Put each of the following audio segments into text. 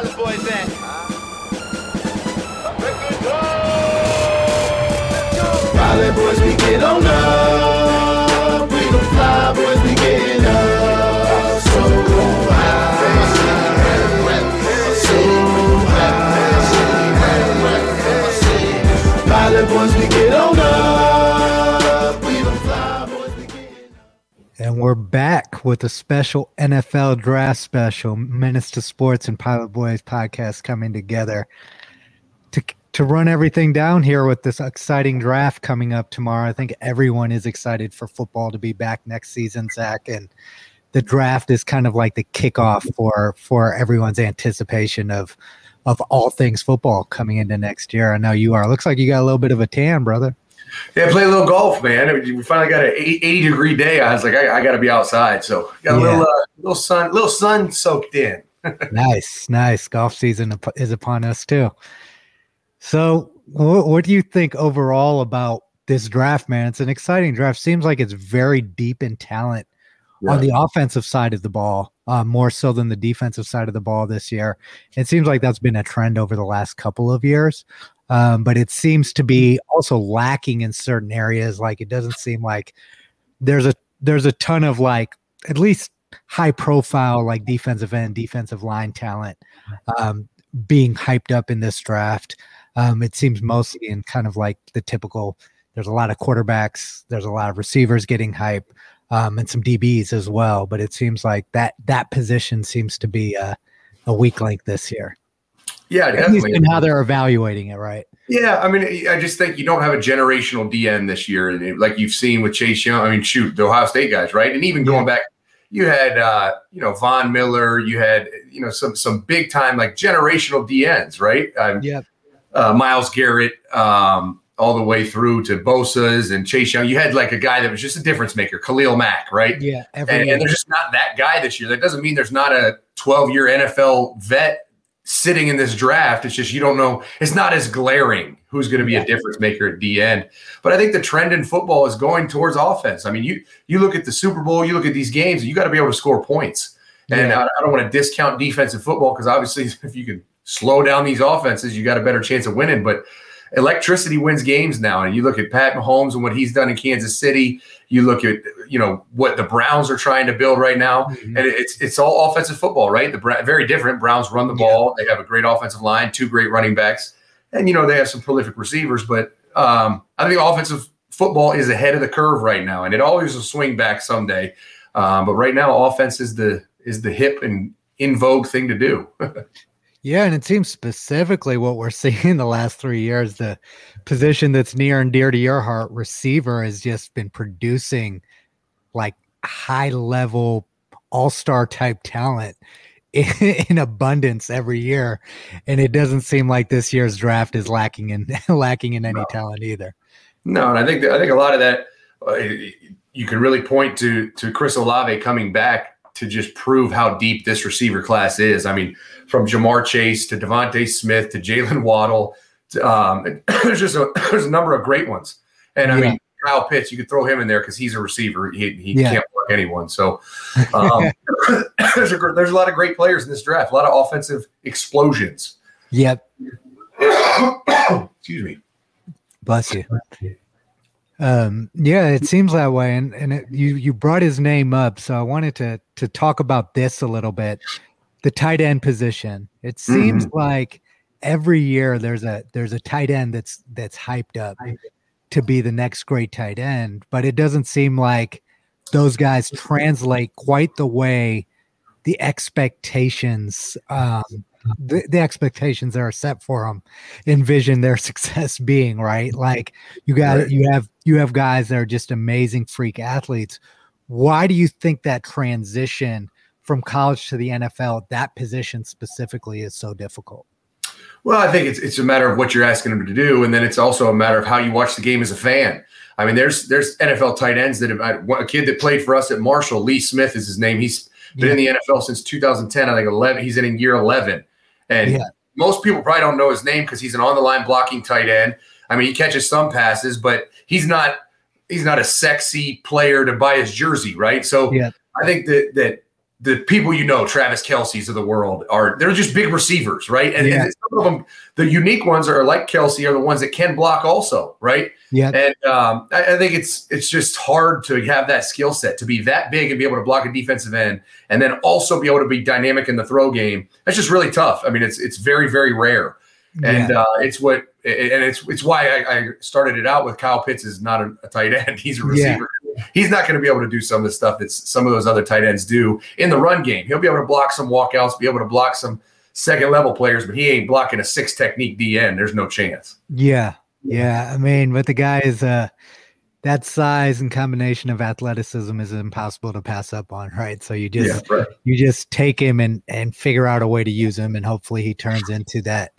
Pilot Boys at? Pilot Boys, we get on up. We gon' fly, boys, we getting up. So high. So high. Pilot Boys, we get on up. We gon' fly, boys, we getting up. And we're back with a special NFL draft special. Menace to Sports and Pilot Boys podcast coming together to run everything down here with this exciting draft coming up tomorrow. I think everyone is excited for football to be back next season, Zach, and the draft is kind of like the kickoff for everyone's anticipation of all things football coming into next year. I know you are. Looks like you got a little bit of a tan, brother. Yeah, I played a little golf, man. We finally got an 80-degree day. I was like, I got to be outside. So got a little sun soaked in. Nice. Golf season is upon us too. So what do you think overall about this draft, man? It's an exciting draft. Seems like it's very deep in talent on the offensive side of the ball, more so than the defensive side of the ball this year. It seems like that's been a trend over the last couple of years, but it seems to be also lacking in certain areas. Like it doesn't seem like there's a ton of like at least high profile like defensive end, defensive line talent being hyped up in this draft. It seems mostly in kind of like the typical, there's a lot of quarterbacks, there's a lot of receivers getting hype, and some DBs as well. But it seems like that position seems to be a weak link this year. Yeah, definitely. At least in how they're evaluating it, right? Yeah, I mean, I just think you don't have a generational DN this year. And like you've seen with Chase Young, I mean, shoot, the Ohio State guys, right? And even going back, you had, Von Miller, you had, some big time, like generational DNs, right? Yeah. Miles Garrett, all the way through to Bosa's and Chase Young. You had like a guy that was just a difference maker, Khalil Mack, right? Yeah. And there's just not that guy this year. That doesn't mean there's not a 12-year NFL vet sitting in this draft. It's just you don't know. It's not as glaring who's going to be a difference maker at DN. But I think the trend in football is going towards offense. I mean, you look at the Super Bowl, you look at these games, and you got to be able to score points. And I don't want to discount defensive football because obviously if you can – slow down these offenses, you got a better chance of winning. But electricity wins games now. And you look at Pat Mahomes and what he's done in Kansas City. You look at what the Browns are trying to build right now, and it's all offensive football, right? Very different. Browns run the ball. They have a great offensive line, two great running backs, and they have some prolific receivers. But I think offensive football is ahead of the curve right now, and it always will swing back someday. But right now, offense is the hip and in vogue thing to do. Yeah, and it seems specifically what we're seeing the last 3 years, the position that's near and dear to your heart, receiver, has just been producing like high-level all-star type talent in abundance every year, and it doesn't seem like this year's draft is lacking in any talent either. No, and I think a lot of that you can really point to Chris Olave coming back to just prove how deep this receiver class is. I mean, from Jamar Chase to DeVonta Smith to Jaylen Waddle, there's a number of great ones. And I mean, Kyle Pitts, you could throw him in there because he's a receiver. He can't block anyone. So there's a lot of great players in this draft, a lot of offensive explosions. Yep. Excuse me. Bless you. Yeah, it seems that way. And you brought his name up, so I wanted to talk about this a little bit. The tight end position. It seems like every year there's a tight end that's hyped up to be the next great tight end, but it doesn't seem like those guys translate quite the way the expectations the expectations that are set for them envision their success being, right? Like you have guys that are just amazing freak athletes. Why do you think that transition from college to the NFL, that position specifically, is so difficult? Well, I think it's a matter of what you're asking them to do, and then it's also a matter of how you watch the game as a fan. I mean, there's NFL tight ends that a kid that played for us at Marshall, Lee Smith is his name. He's been in the NFL since 2010. I think 11. He's in year 11. And most people probably don't know his name because he's an on-the-line blocking tight end. I mean, he catches some passes, but he's not a sexy player to buy his jersey, right? So I think that the people, you know, Travis Kelce's of the world are, they're just big receivers, right? And, yeah. and some of them, the unique ones are like Kelce, are the ones that can block also, right? Yeah. And I think it's just hard to have that skill set to be that big and be able to block a defensive end, and then also be able to be dynamic in the throw game. That's just really tough. I mean, it's very, very rare, and it's why I started it out with Kyle Pitts is not a tight end; he's a receiver. Yeah. He's not going to be able to do some of the stuff that some of those other tight ends do in the run game. He'll be able to block some walkouts, be able to block some second-level players, but he ain't blocking a six-technique DN. There's no chance. Yeah, yeah. I mean, but the guy is that size and combination of athleticism is impossible to pass up on, right? So you just you just take him and figure out a way to use him, and hopefully he turns into that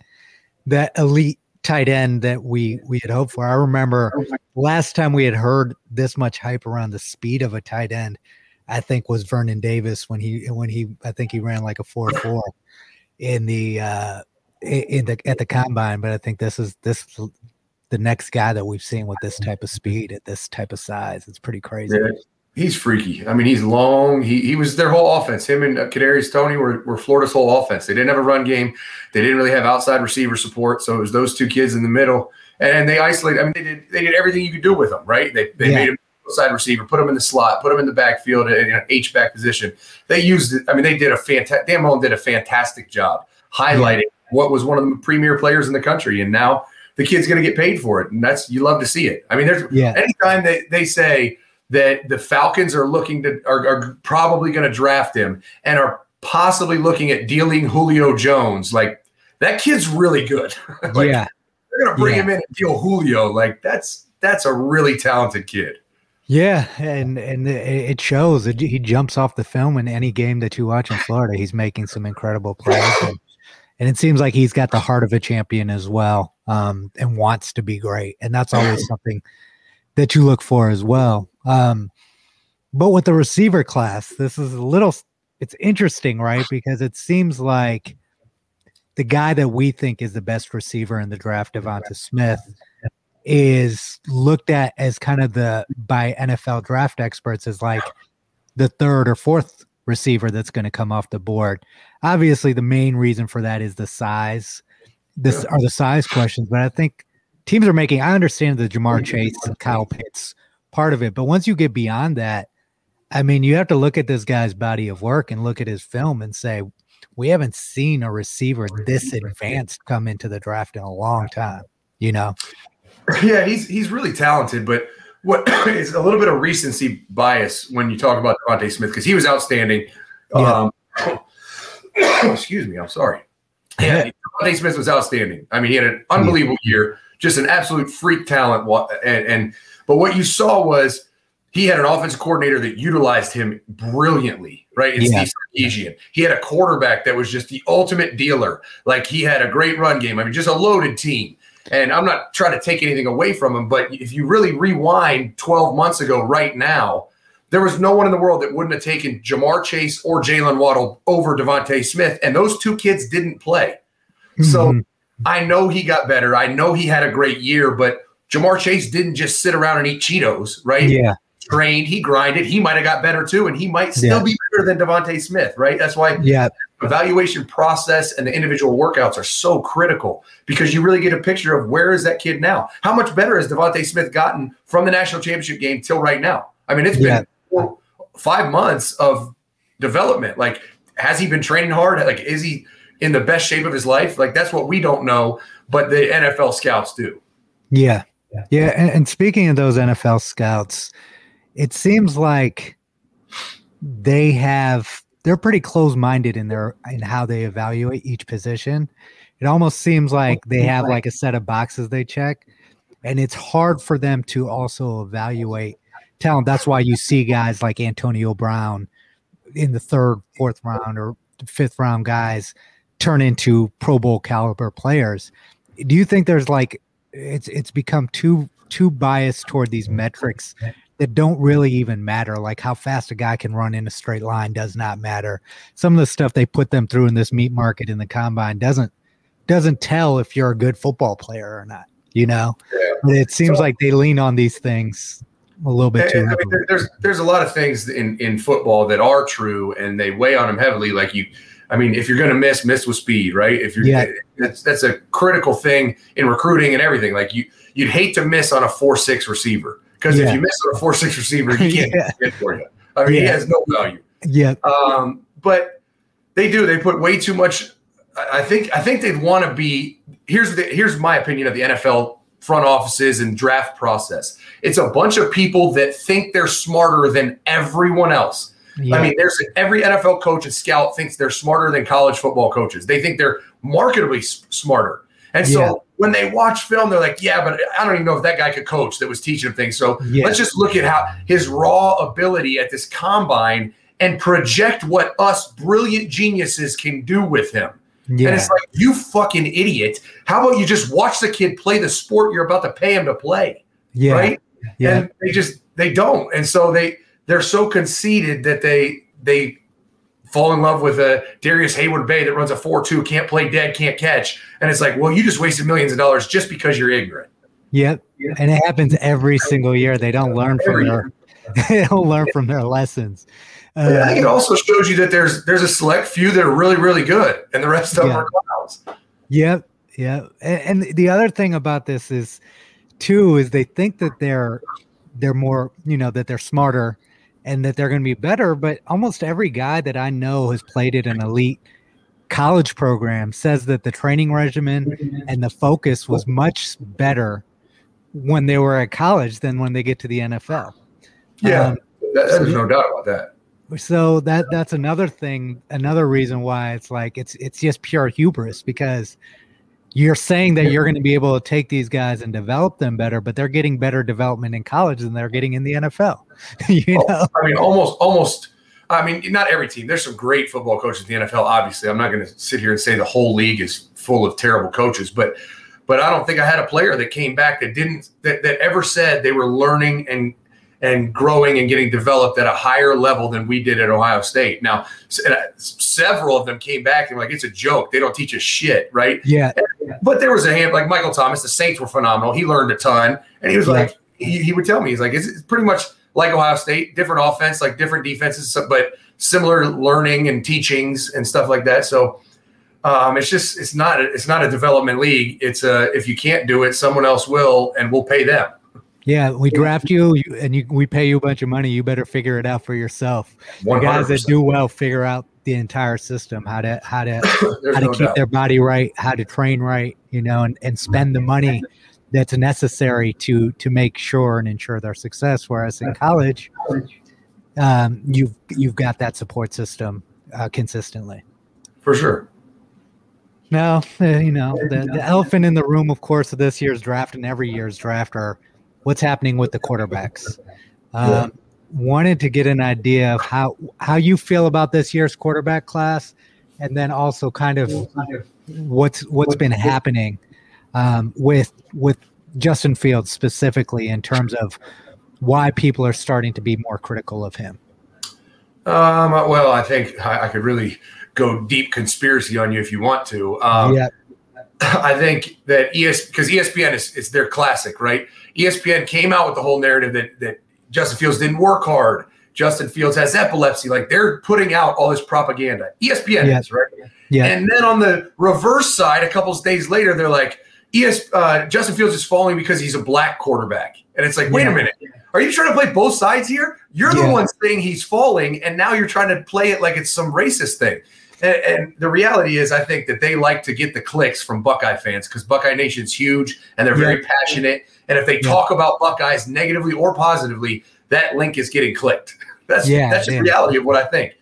elite tight end that we had hoped for. I remember last time we had heard this much hype around the speed of a tight end, I think was Vernon Davis when he ran like a 4.4 at the combine. But I think this is the next guy that we've seen with this type of speed at this type of size. It's pretty crazy. Yeah, he's freaky. I mean, he's long. He was their whole offense. Him and Kadarius Toney were Florida's whole offense. They didn't have a run game. They didn't really have outside receiver support. So it was those two kids in the middle, and they isolated. I mean, they did everything you could do with them, right? They made him outside receiver, put him in the slot, put him in the backfield in an H back position. They used it. I mean, they did Dan Mullen did a fantastic job highlighting what was one of the premier players in the country, and now the kid's going to get paid for it, and that's you love to see it. I mean, there's anytime they say that the Falcons are looking to are probably going to draft him and are possibly looking at dealing Julio Jones. Like, that kid's really good. Like, they're going to bring him in and deal Julio. Like, that's a really talented kid. Yeah, and it shows. He jumps off the film in any game that you watch in Florida. He's making some incredible plays, and it seems like he's got the heart of a champion as well, and wants to be great. And that's always something that you look for as well. But with the receiver class, this is it's interesting, right? Because it seems like the guy that we think is the best receiver in the draft, DeVonta Smith, is looked at as kind of by NFL draft experts as like the third or fourth receiver that's going to come off the board. Obviously the main reason for that is the size. This are the size questions, but I think teams are making, I understand the Jamar Chase and Kyle Pitts part of it, but once you get beyond that, I mean, you have to look at this guy's body of work and look at his film and say, we haven't seen a receiver this advanced come into the draft in a long time, you know? Yeah, he's really talented, but what is a little bit of recency bias when you talk about DeVonta Smith, because he was outstanding. Excuse me, I'm sorry. Yeah, DeVonta Smith was outstanding. I mean, he had an unbelievable year, just an absolute freak talent, but what you saw was he had an offensive coordinator that utilized him brilliantly, right? It's Steve Sarkisian. He had a quarterback that was just the ultimate dealer. Like, he had a great run game. I mean, just a loaded team. And I'm not trying to take anything away from him, but if you really rewind 12 months ago right now, there was no one in the world that wouldn't have taken Jamar Chase or Jaylen Waddle over DeVonta Smith, and those two kids didn't play. Mm-hmm. So I know he got better. I know he had a great year, but Jamar Chase didn't just sit around and eat Cheetos, right? Yeah. Trained, he grinded, he might have got better too, and he might still be better than DeVonta Smith, right? That's why the evaluation process and the individual workouts are so critical, because you really get a picture of where is that kid now? How much better has DeVonta Smith gotten from the national championship game till right now? I mean, it's been 5 months of development. Like, has he been training hard? Like, is he in the best shape of his life? Like, that's what we don't know, but the NFL scouts do. Yeah. Yeah, and speaking of those NFL scouts, it seems like they're pretty close-minded in how they evaluate each position. It almost seems like they have like a set of boxes they check, and it's hard for them to also evaluate talent. That's why you see guys like Antonio Brown in the third, fourth round, or fifth round guys turn into Pro Bowl caliber players. Do you think there's like it's become too biased toward these metrics that don't really even matter? Like, how fast a guy can run in a straight line does not matter. Some of the stuff they put them through in this meat market in the combine doesn't tell if you're a good football player or not, you know? Yeah. But it seems like they lean on these things a little bit too. I mean, there's a lot of things in football that are true, and they weigh on them heavily. Like you, I mean, if you're going to miss with speed, right? If you're that's a critical thing in recruiting and everything. Like you'd hate to miss on a 4.6 receiver because if you miss on a 4.6 receiver, you can't get for you. I mean, he has no value. Yeah. But they do. They put way too much. I think they'd want to be. Here's my opinion of the NFL front offices and draft process. It's a bunch of people that think they're smarter than everyone else. Yeah. I mean, every NFL coach and scout thinks they're smarter than college football coaches. They think they're markedly smarter. And so when they watch film, they're like, yeah, but I don't even know if that guy could coach that was teaching him things. So let's just look at how his raw ability at this combine and project what us brilliant geniuses can do with him. Yeah. And it's like, you fucking idiot. How about you just watch the kid play the sport you're about to pay him to play? Yeah. Right? Yeah. And they don't. And so they're so conceited that they fall in love with a Darius Hayward Bay that runs a 4.2, can't play dead, can't catch. And it's like, well, you just wasted millions of dollars just because you're ignorant. Yep. Yeah. And it happens every single year. They don't learn from their lessons. I think it also shows you that there's a select few that are really, really good, and the rest of them are clowns. Yep, yep. And the other thing about this is they think that they're more, that they're smarter and that they're going to be better. But almost every guy that I know has played at an elite college program says that the training regimen and the focus was much better when they were at college than when they get to the NFL. Yeah, there's no doubt about that. So that's another thing, another reason why it's like it's just pure hubris, because you're saying that you're going to be able to take these guys and develop them better, but they're getting better development in college than they're getting in the NFL. you know? I mean, almost. I mean, not every team. There's some great football coaches in the NFL. Obviously, I'm not going to sit here and say the whole league is full of terrible coaches, but I don't think I had a player that came back that ever said they were learning and growing and getting developed at a higher level than we did at Ohio State. Now, several of them came back and were like, it's a joke. They don't teach us shit, right? Yeah. But there was a hand, like Michael Thomas, the Saints were phenomenal. He learned a ton. And he was like, he would tell me, he's like, it's pretty much like Ohio State, different offense, like different defenses, but similar learning and teachings and stuff like that. So it's not a development league. It's if you can't do it, someone else will, and we'll pay them. Yeah, we draft you, we pay you a bunch of money. You better figure it out for yourself. The guys that do well figure out the entire system, how to keep their body right, how to train right, and spend the money that's necessary to make sure and ensure their success. Whereas in college, you've got that support system consistently. For sure. Now, the elephant in the room, of course, of this year's draft and every year's draft are what's happening with the quarterbacks. Wanted to get an idea of how you feel about this year's quarterback class, and then also kind of what's been happening with Justin Fields specifically in terms of why people are starting to be more critical of him. Well, I think I could really go deep conspiracy on you if you want to. I think that because ESPN is their classic, right? ESPN came out with the whole narrative that Justin Fields didn't work hard. Justin Fields has epilepsy. Like, they're putting out all this propaganda. ESPN is, right? Yeah. And then on the reverse side, a couple of days later, they're like, Justin Fields is falling because he's a black quarterback. And it's like, wait a minute. Are you trying to play both sides here? You're the one saying he's falling, and now you're trying to play it like it's some racist thing. And the reality is, I think that they like to get the clicks from Buckeye fans because Buckeye Nation's huge and they're very passionate. And if they talk about Buckeyes negatively or positively, that link is getting clicked. That's the reality of what I think.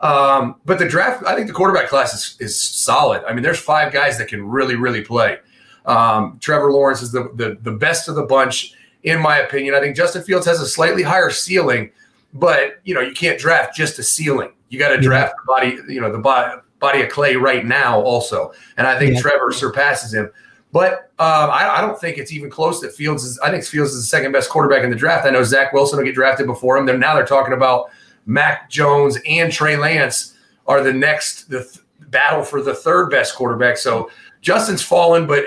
But the draft, I think the quarterback class is solid. I mean, there's 5 guys that can really, really play. Trevor Lawrence is the best of the bunch, in my opinion. I think Justin Fields has a slightly higher ceiling, but you can't draft just a ceiling. You got to draft the body, the body of clay right now also. And I think Trevor surpasses him. But I don't think it's even close that I think Fields is the second best quarterback in the draft. I know Zach Wilson will get drafted before him. Now they're talking about Mac Jones and Trey Lance are the next battle for the third best quarterback. So Justin's fallen, but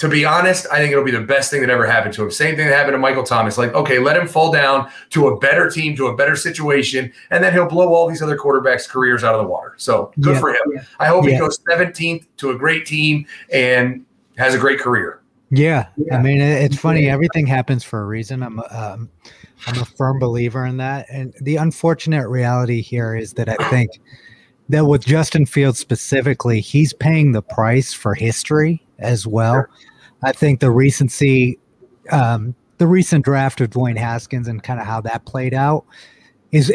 To be honest, I think it'll be the best thing that ever happened to him. Same thing that happened to Michael Thomas. Like, okay, let him fall down to a better team, to a better situation, and then he'll blow all these other quarterbacks' careers out of the water. So good for him. Yeah. I hope he goes 17th to a great team and has a great career. Yeah. I mean, it's funny. Everything happens for a reason. I'm a firm believer in that. And the unfortunate reality here is that I think that with Justin Fields specifically, he's paying the price for history as well. Sure. I think the recency, the recent draft of Dwayne Haskins and kind of how that played out is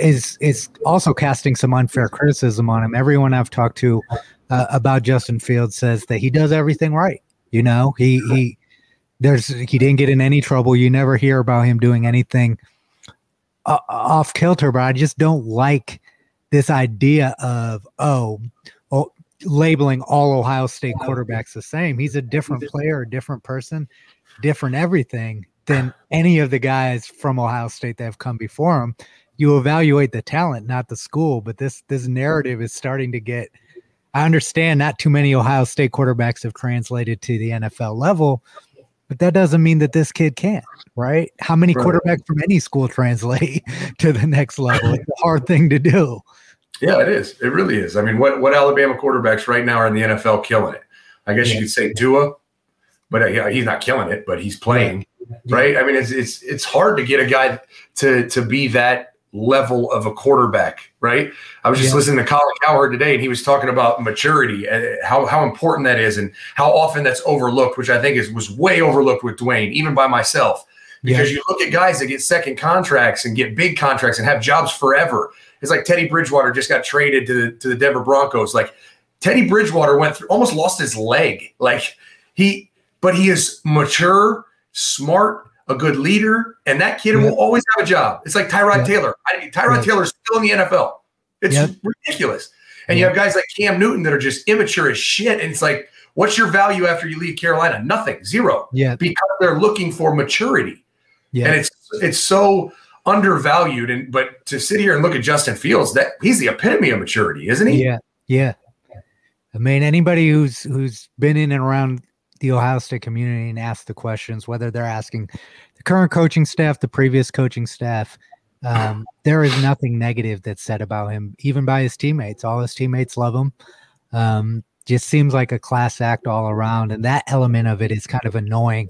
also casting some unfair criticism on him. Everyone I've talked to about Justin Fields says that he does everything right. You know, he didn't get in any trouble. You never hear about him doing anything off kilter, but I just don't like this idea of, labeling all Ohio State quarterbacks the same. He's a different player, a different person, different everything than any of the guys from Ohio State that have come before him. You evaluate the talent, not the school, but this narrative is starting to get, I understand not too many Ohio State quarterbacks have translated to the NFL level, but that doesn't mean that this kid can't, right? How many quarterbacks from any school translate to the next level? It's a hard thing to do. Yeah, it is. It really is. I mean, what Alabama quarterbacks right now are in the NFL killing it? I guess you could say Tua, but he's not killing it, but he's playing, right? I mean, it's hard to get a guy to be that level of a quarterback, right? I was just listening to Colin Cowherd today, and he was talking about maturity and how important that is and how often that's overlooked, which I think was way overlooked with Dwayne, even by myself, because you look at guys that get second contracts and get big contracts and have jobs forever. It's like Teddy Bridgewater just got traded to the Denver Broncos. Like Teddy Bridgewater went through, almost lost his leg. Like but he is mature, smart, a good leader, and that kid will always have a job. It's like Tyrod Taylor. Tyrod Taylor's still in the NFL. It's ridiculous. And you have guys like Cam Newton that are just immature as shit. And it's like, what's your value after you leave Carolina? Nothing, zero. Yeah, because they're looking for maturity. Yeah, and it's so undervalued, but to sit here and look at Justin Fields, that he's the epitome of maturity, isn't he? Yeah. I mean, anybody who's been in and around the Ohio State community and asked the questions, whether they're asking the current coaching staff, the previous coaching staff, there is nothing negative that's said about him, even by his teammates. All his teammates love him. Just seems like a class act all around, and that element of it is kind of annoying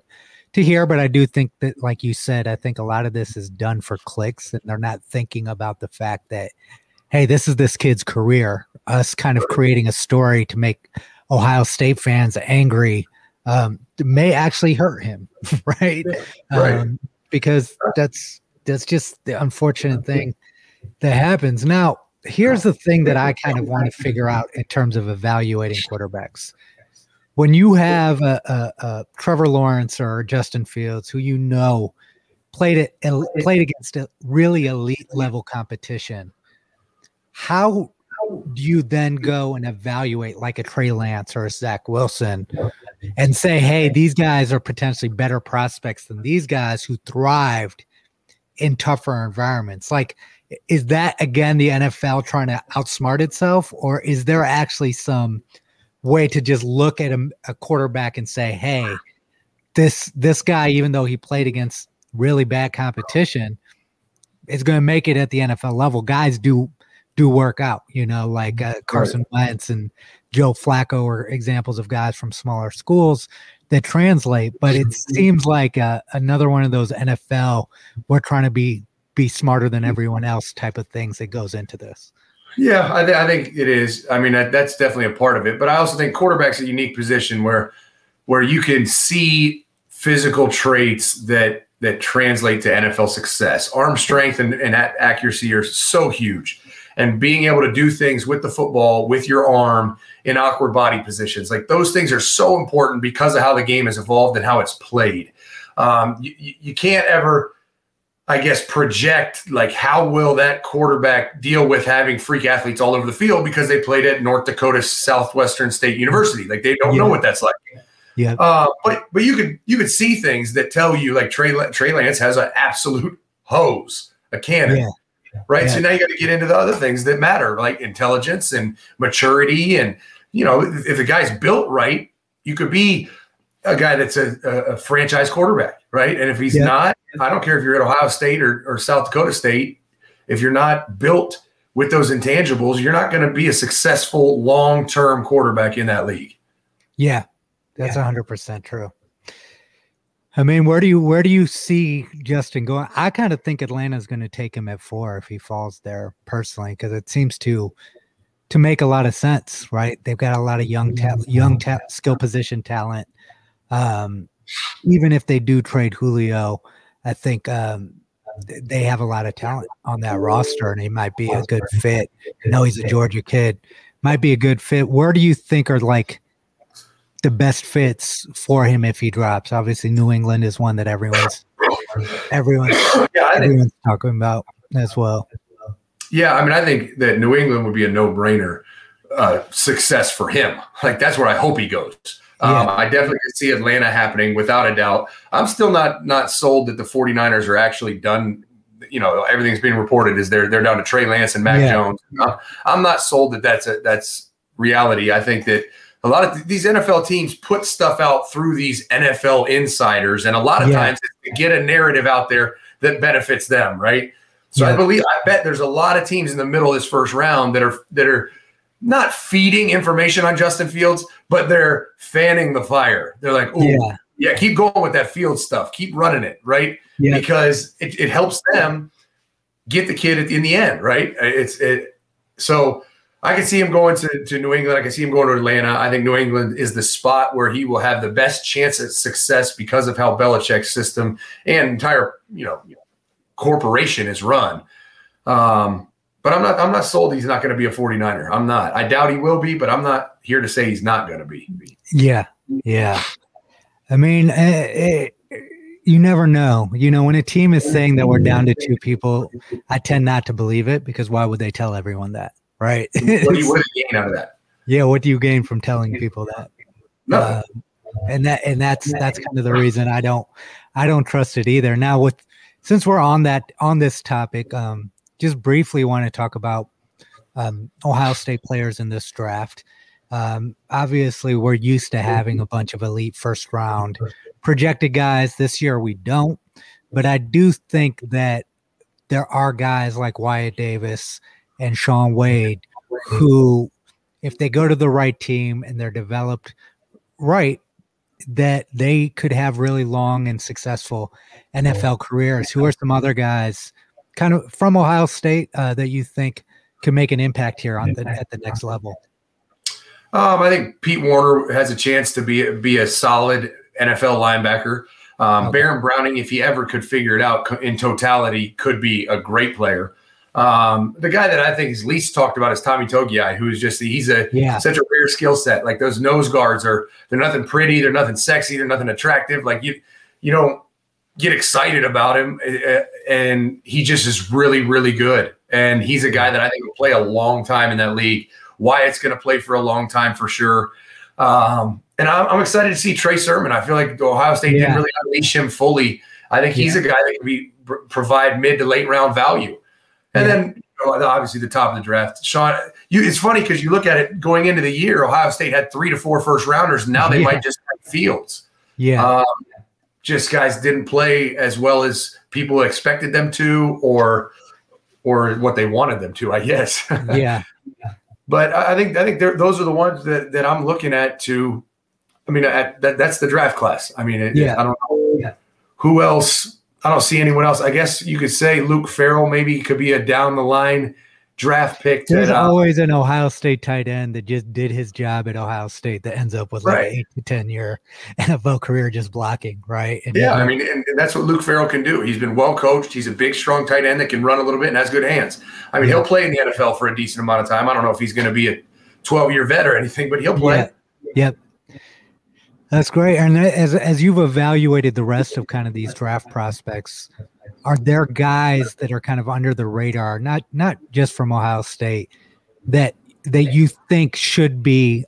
to hear, but I do think that, like you said, I think a lot of this is done for clicks, and they're not thinking about the fact that, hey, this is this kid's career, us kind of creating a story to make Ohio State fans angry may actually hurt him, right? Because that's just the unfortunate thing that happens. Now, here's the thing that I kind of want to figure out in terms of evaluating quarterbacks. When you have a Trevor Lawrence or Justin Fields, who you know played against a really elite level competition, how do you then go and evaluate like a Trey Lance or a Zach Wilson and say, hey, these guys are potentially better prospects than these guys who thrived in tougher environments? Like, is that, again, the NFL trying to outsmart itself, or is there actually some way to just look at a quarterback and say, hey, this guy, even though he played against really bad competition, is going to make it at the NFL level? Guys do work out, you know, like Carson Wentz and Joe Flacco are examples of guys from smaller schools that translate. But it seems like another one of those NFL, we're trying to be smarter than everyone else type of things that goes into this. Yeah, I think it is. I mean, that's definitely a part of it. But I also think quarterback's a unique position where you can see physical traits that translate to NFL success. Arm strength and accuracy are so huge. And being able to do things with the football, with your arm, in awkward body positions, like those things are so important because of how the game has evolved and how it's played. You can't ever – I guess project like how will that quarterback deal with having freak athletes all over the field because they played at North Dakota Southwestern State University. Like they don't know what that's like. Yeah. But you could see things that tell you like Trey Lance has an absolute hose, a cannon, right? Yeah. So now you got to get into the other things that matter, like intelligence and maturity, and you know if the guy's built right, you could be a guy that's a franchise quarterback, right? And if he's not, I don't care if you're at Ohio State or South Dakota State, if you're not built with those intangibles, you're not going to be a successful long-term quarterback in that league. Yeah, that's 100% true. I mean, where do you see Justin going? I kind of think Atlanta's going to take him at 4 if he falls there personally, because it seems to make a lot of sense, right? They've got a lot of young skill position talent. Even if they do trade Julio, I think they have a lot of talent on that roster, and he might be a good fit. I know he's a Georgia kid, might be a good fit. Where do you think are like the best fits for him if he drops? Obviously, New England is one that everyone's talking about as well. Yeah, I mean, I think that New England would be a no-brainer success for him. Like, that's where I hope he goes. I definitely see Atlanta happening without a doubt. I'm still not sold that the 49ers are actually done. You know, everything's being reported is they're down to Trey Lance and Mac Jones. I'm not sold that that's reality. I think that a lot of these NFL teams put stuff out through these NFL insiders, and a lot of times they get a narrative out there that benefits them, right? So I bet there's a lot of teams in the middle of this first round that are not feeding information on Justin Fields, but they're fanning the fire. They're like, keep going with that Fields stuff. Keep running it, right? Yeah. Because it helps them get the kid in the end, right? So I can see him going to New England. I can see him going to Atlanta. I think New England is the spot where he will have the best chance at success because of how Belichick's system and entire, corporation is run. But I'm not sold he's not going to be a 49er. I'm not. I doubt he will be, but I'm not here to say he's not going to be. Yeah. Yeah. I mean, you never know. You know, when a team is saying that we're down to 2 people, I tend not to believe it, because why would they tell everyone that? Right. What do you gain out of that? Yeah. What do you gain from telling people that? Nothing. And that's kind of the reason I don't trust it either. Now, since we're on this topic, just briefly want to talk about Ohio State players in this draft. Obviously, we're used to having a bunch of elite first round projected guys. This year we don't, but I do think that there are guys like Wyatt Davis and Sean Wade, who, if they go to the right team and they're developed right, that they could have really long and successful NFL careers. Who are some other guys kind of from Ohio State that you think can make an impact here at the next level? I think Pete Warner has a chance to be a solid NFL linebacker. Okay. Baron Browning, if he ever could figure it out in totality, could be a great player. The guy that I think is least talked about is Tommy Togiai, who is such a rare skill set. Like, those nose guards they're nothing pretty, they're nothing sexy, they're nothing attractive. Like, you don't get excited about him, and he just is really, really good. And he's a guy that I think will play a long time in that league. Wyatt's going to play for a long time for sure. And I'm excited to see Trey Sermon. I feel like Ohio State didn't really unleash him fully. I think he's a guy that can provide mid to late round value. And then, obviously, the top of the draft. Sean, it's funny because you look at it going into the year, Ohio State had 3 to 4 first-rounders. Now they might just have Fields. Yeah. Just guys didn't play as well as people expected them to or what they wanted them to, I guess. Yeah. But I think those are the ones that I'm looking at to – I mean, that's the draft class. I mean, I don't know who else – I don't see anyone else. I guess you could say Luke Farrell maybe could be a down-the-line draft pick. There's always an Ohio State tight end that just did his job at Ohio State that ends up with like an 8 to 10 year NFL career just blocking, right? And and that's what Luke Farrell can do. He's been well-coached. He's a big, strong tight end that can run a little bit and has good hands. I mean, he'll play in the NFL for a decent amount of time. I don't know if he's going to be a 12-year vet or anything, but he'll play. Yep. That's great. And as you've evaluated the rest of kind of these draft prospects, are there guys that are kind of under the radar, not just from Ohio State, that you think should be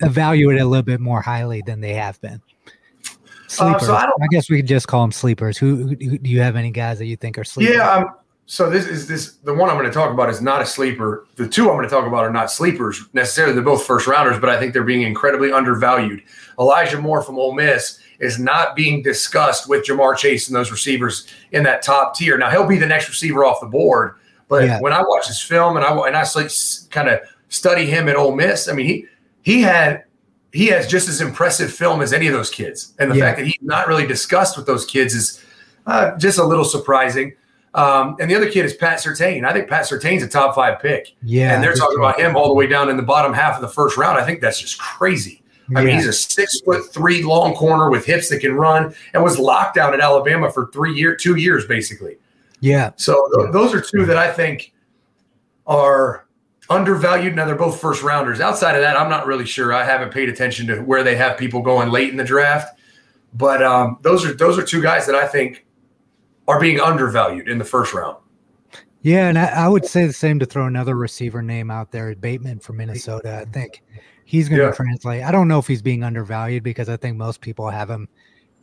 evaluated a little bit more highly than they have been? Sleepers. I guess we could just call them sleepers. Who do you have any guys that you think are sleepers? Yeah, So the one I'm going to talk about is not a sleeper. The two I'm going to talk about are not sleepers necessarily. They're both first rounders, but I think they're being incredibly undervalued. Elijah Moore from Ole Miss is not being discussed with Jamar Chase and those receivers in that top tier. Now he'll be the next receiver off the board, but when I watch his film and I kind of study him at Ole Miss, I mean he has just as impressive film as any of those kids, and the fact that he's not really discussed with those kids is just a little surprising. And the other kid is Pat Surtain. I think Pat Surtain's a top 5 pick. Yeah, and they're talking about him all the way down in the bottom half of the first round. I think that's just crazy. I mean, he's a 6'3" long corner with hips that can run and was locked down at Alabama for 2 years, basically. Yeah. So those are two that I think are undervalued. Now they're both first rounders. Outside of that, I'm not really sure. I haven't paid attention to where they have people going late in the draft, but those are two guys that I think are being undervalued in the first round. Yeah, and I would say the same to throw another receiver name out there, Bateman from Minnesota. I think he's going to translate. I don't know if he's being undervalued because I think most people have him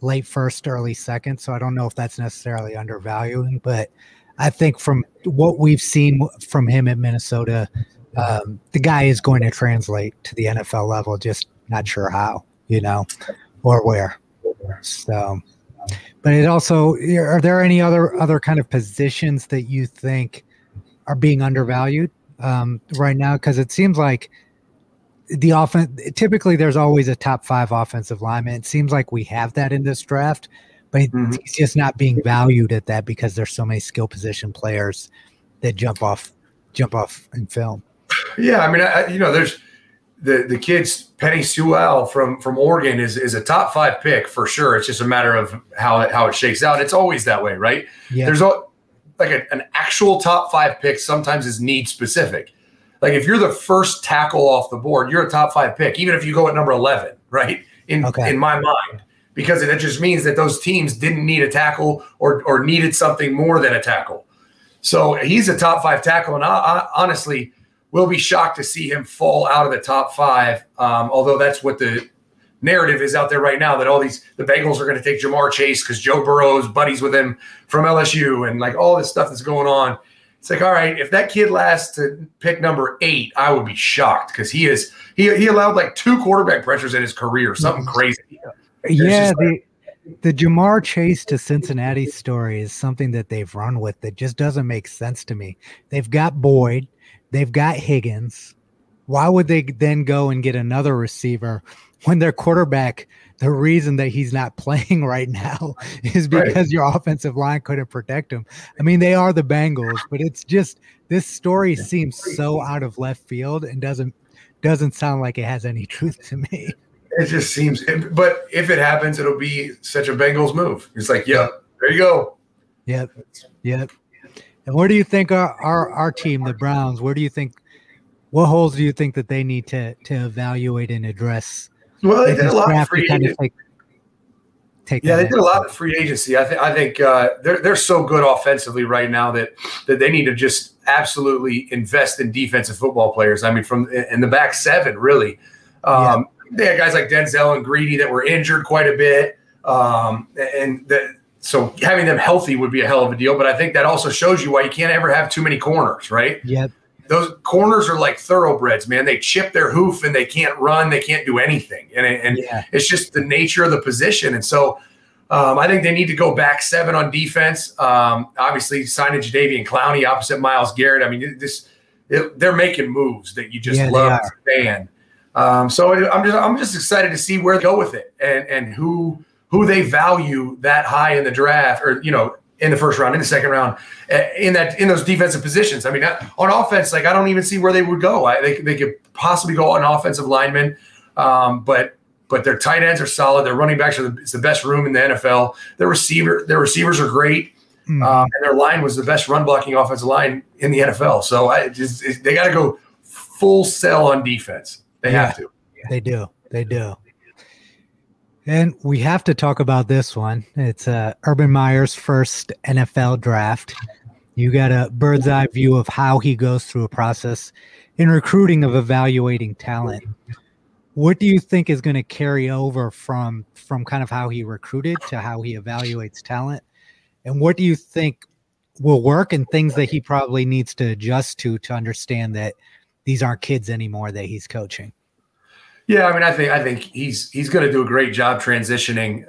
late first, early second, so I don't know if that's necessarily undervaluing, but I think from what we've seen from him at Minnesota, the guy is going to translate to the NFL level, just not sure how, or where. So... But it also, are there any other kind of positions that you think are being undervalued right now? Because it seems like the offense, typically there's always a top 5 offensive lineman. It seems like we have that in this draft, but it's just not being valued at that because there's so many skill position players that jump off in film. Yeah, I mean, there's the kids, Penei Sewell from Oregon is a top 5 pick for sure. It's just a matter of how it shakes out. It's always that way, right? Yeah. There's an actual top 5 pick sometimes is need specific. Like if you're the first tackle off the board, you're a top 5 pick, even if you go at number 11, right? In my mind, because it just means that those teams didn't need a tackle or needed something more than a tackle. So he's a top 5 tackle, and I honestly – we'll be shocked to see him fall out of the top 5, although that's what the narrative is out there right now, that the Bengals are going to take Jamar Chase because Joe Burrow's buddies with him from LSU and like all this stuff that's going on. It's like, all right, if that kid lasts to pick number 8, I would be shocked because he allowed like 2 quarterback pressures in his career, something crazy. The Jamar Chase to Cincinnati story is something that they've run with that just doesn't make sense to me. They've got Boyd. They've got Higgins. Why would they then go and get another receiver when their quarterback, the reason that he's not playing right now is because your offensive line couldn't protect him? I mean, they are the Bengals, but it's just this story seems so out of left field and doesn't sound like it has any truth to me. It just seems, but if it happens, it'll be such a Bengals move. It's like, there you go. Yep. And where do you think our team, the Browns, what holes do you think that they need to evaluate and address? Well, they did a lot of free agency. I think they're so good offensively right now that they need to just absolutely invest in defensive football players. I mean, from in the back 7, really. They had guys like Denzel and Greedy that were injured quite a bit, so having them healthy would be a hell of a deal, but I think that also shows you why you can't ever have too many corners, right? Yep. Those corners are like thoroughbreds, man. They chip their hoof and they can't run. They can't do anything. And it's just the nature of the position. And so I think they need to go back 7 on defense. Obviously, signing Jadeveon Clowney opposite Miles Garrett. I mean, they're making moves that you just love to stand. So I'm just excited to see where they go with it and who they value that high in the draft, or in the first round, in the second round, in those defensive positions. I mean, on offense, like I don't even see where they would go. They could possibly go on offensive linemen, but their tight ends are solid. Their running backs it's the best room in the NFL. Their receivers are great, and their line was the best run blocking offensive line in the NFL. So they got to go full sell on defense. They have to. They do. And we have to talk about this one. It's Urban Meyer's first NFL draft. You got a bird's eye view of how he goes through a process in recruiting of evaluating talent. What do you think is going to carry over from kind of how he recruited to how he evaluates talent? And what do you think will work and things that he probably needs to adjust to understand that these aren't kids anymore that he's coaching. Yeah, I mean, I think he's going to do a great job transitioning,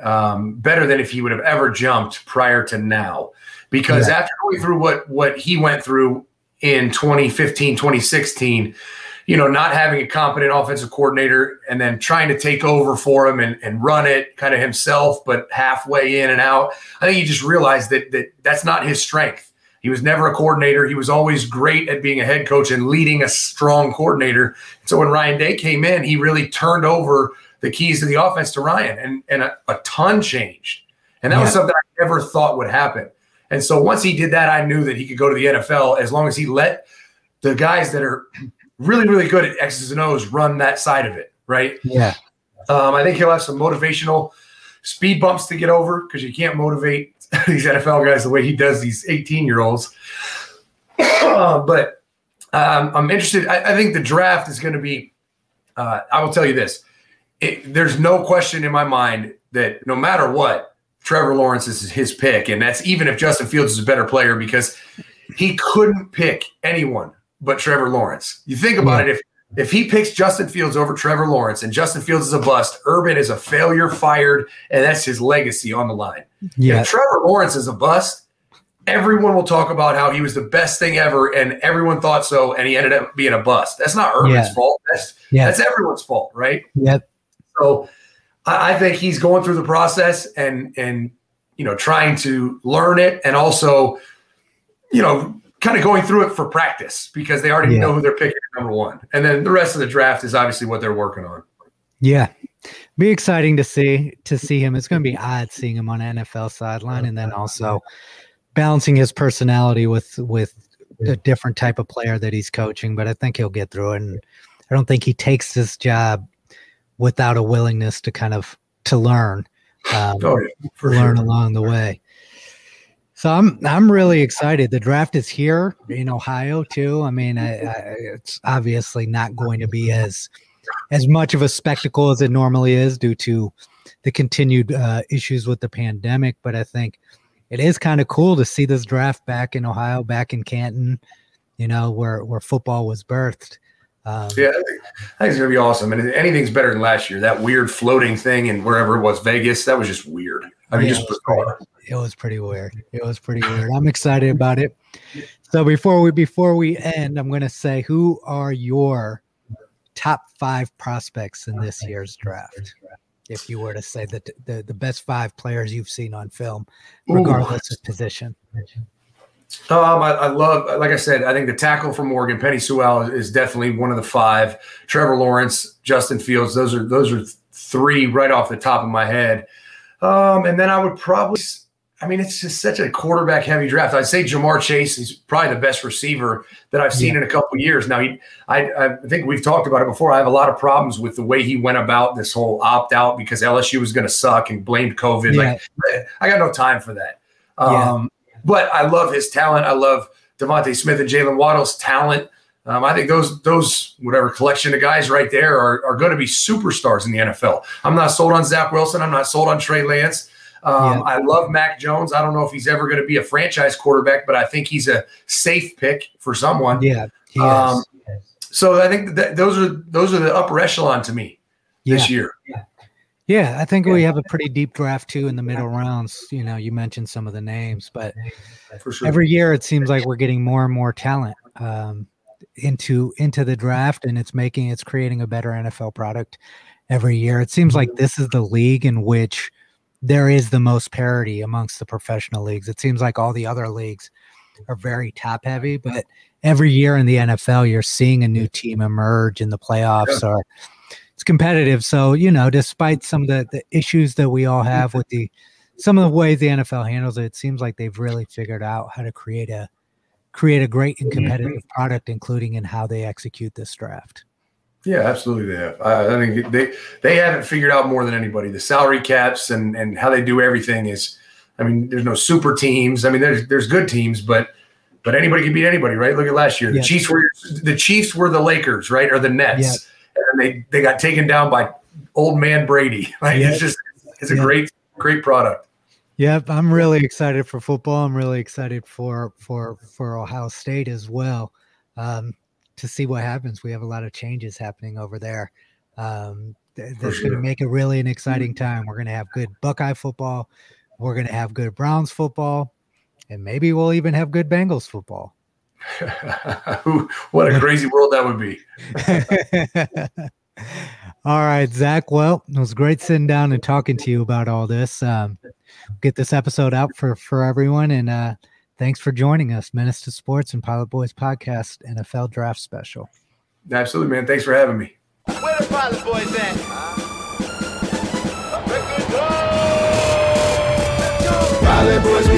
better than if he would have ever jumped prior to now, because after going through what he went through in 2015, 2016, you know, not having a competent offensive coordinator and then trying to take over for him and run it kind of himself, but halfway in and out, I think he just realized that that's not his strength. He was never a coordinator. He was always great at being a head coach and leading a strong coordinator. So when Ryan Day came in, he really turned over the keys to the offense to Ryan, and a ton changed. And that was something I never thought would happen. And so once he did that, I knew that he could go to the NFL as long as he let the guys that are really, really good at X's and O's run that side of it, right? Yeah. I think he'll have some motivational speed bumps to get over, because you can't motivate these NFL guys the way he does these 18-year-olds. But I'm interested. I think the draft is going to be I will tell you this. There's no question in my mind that no matter what, Trevor Lawrence is his pick, and that's even if Justin Fields is a better player, because he couldn't pick anyone but Trevor Lawrence. You think about it, if he picks Justin Fields over Trevor Lawrence and Justin Fields is a bust, Urban is a failure, fired, and that's his legacy on the line. Yeah. If Trevor Lawrence is a bust, everyone will talk about how he was the best thing ever and everyone thought so, and he ended up being a bust. That's not Urban's fault. That's everyone's fault, right? Yep. So I think he's going through the process and you know, trying to learn it, and also, you know, kind of going through it for practice, because they already know who they're picking at number one. And then the rest of the draft is obviously what they're working on. Yeah. Be exciting to see him. It's going to be odd seeing him on an NFL sideline, and then also balancing his personality with a different type of player that he's coaching. But I think he'll get through it. And I don't think he takes this job without a willingness to kind of, to learn, learn along the way. So I'm really excited. The draft is here in Ohio too. I mean, it's obviously not going to be as much of a spectacle as it normally is due to the continued issues with the pandemic. But I think it is kind of cool to see this draft back in Ohio, back in Canton, you know, where football was birthed. Yeah, I think it's going to be awesome. And anything's better than last year. That weird floating thing in wherever it was, Vegas, that was just weird. I mean, just bizarre. It was pretty weird. I'm excited about it. So before we end, I'm going to say, who are your top 5 prospects in this year's draft? If you were to say that the best 5 players you've seen on film, regardless of position. I love, like I said, I think the tackle from Oregon, Penei Sewell, is definitely one of the 5. Trevor Lawrence, Justin Fields, those are 3 right off the top of my head. And then I would probably, I mean, it's just such a quarterback heavy draft. I'd say Jamar Chase is probably the best receiver that I've seen in a couple of years. Now, I think we've talked about it before. I have a lot of problems with the way he went about this whole opt out because LSU was going to suck and blamed COVID. Yeah. Like, I got no time for that. But I love his talent. I love DeVonta Smith and Jaylen Waddle's talent. I think those whatever collection of guys right there are going to be superstars in the NFL. I'm not sold on Zach Wilson. I'm not sold on Trey Lance. I love Mac Jones. I don't know if he's ever going to be a franchise quarterback, but I think he's a safe pick for someone. Yeah, he is. So I think that those are the upper echelon to me this year. Yeah, I think we have a pretty deep draft too in the middle rounds. You know, you mentioned some of the names, but for sure, every year it seems like we're getting more and more talent into the draft, and it's creating a better NFL product every year. It seems like this is the league in which there is the most parity amongst the professional leagues. It seems like all the other leagues are very top heavy, but every year in the NFL, you're seeing a new team emerge in the playoffs, or it's competitive. So, you know, despite some of the issues that we all have with some of the ways the NFL handles it seems like they've really figured out how to create a great and competitive product, including in how they execute this draft. Yeah, absolutely. They have. I think they haven't figured out more than anybody. The salary caps and how they do everything is, I mean, there's no super teams. I mean, there's good teams, but anybody can beat anybody, right? Look at last year. The Chiefs were the Lakers, right, or the Nets, and they got taken down by old man Brady. Like, it's a great product. Yep, I'm really excited for football. I'm really excited for Ohio State as well, to see what happens. We have a lot of changes happening over there. That's going to make it really an exciting time. We're going to have good Buckeye football. We're going to have good Browns football. And maybe we'll even have good Bengals football. What a crazy world that would be. All right, Zach. Well, it was great sitting down and talking to you about all this. Get this episode out for everyone. And thanks for joining us, Menace to Sports and Pilot Boys Podcast NFL Draft Special. Absolutely, man. Thanks for having me. Where the Pilot Boys at? Pilot Boys.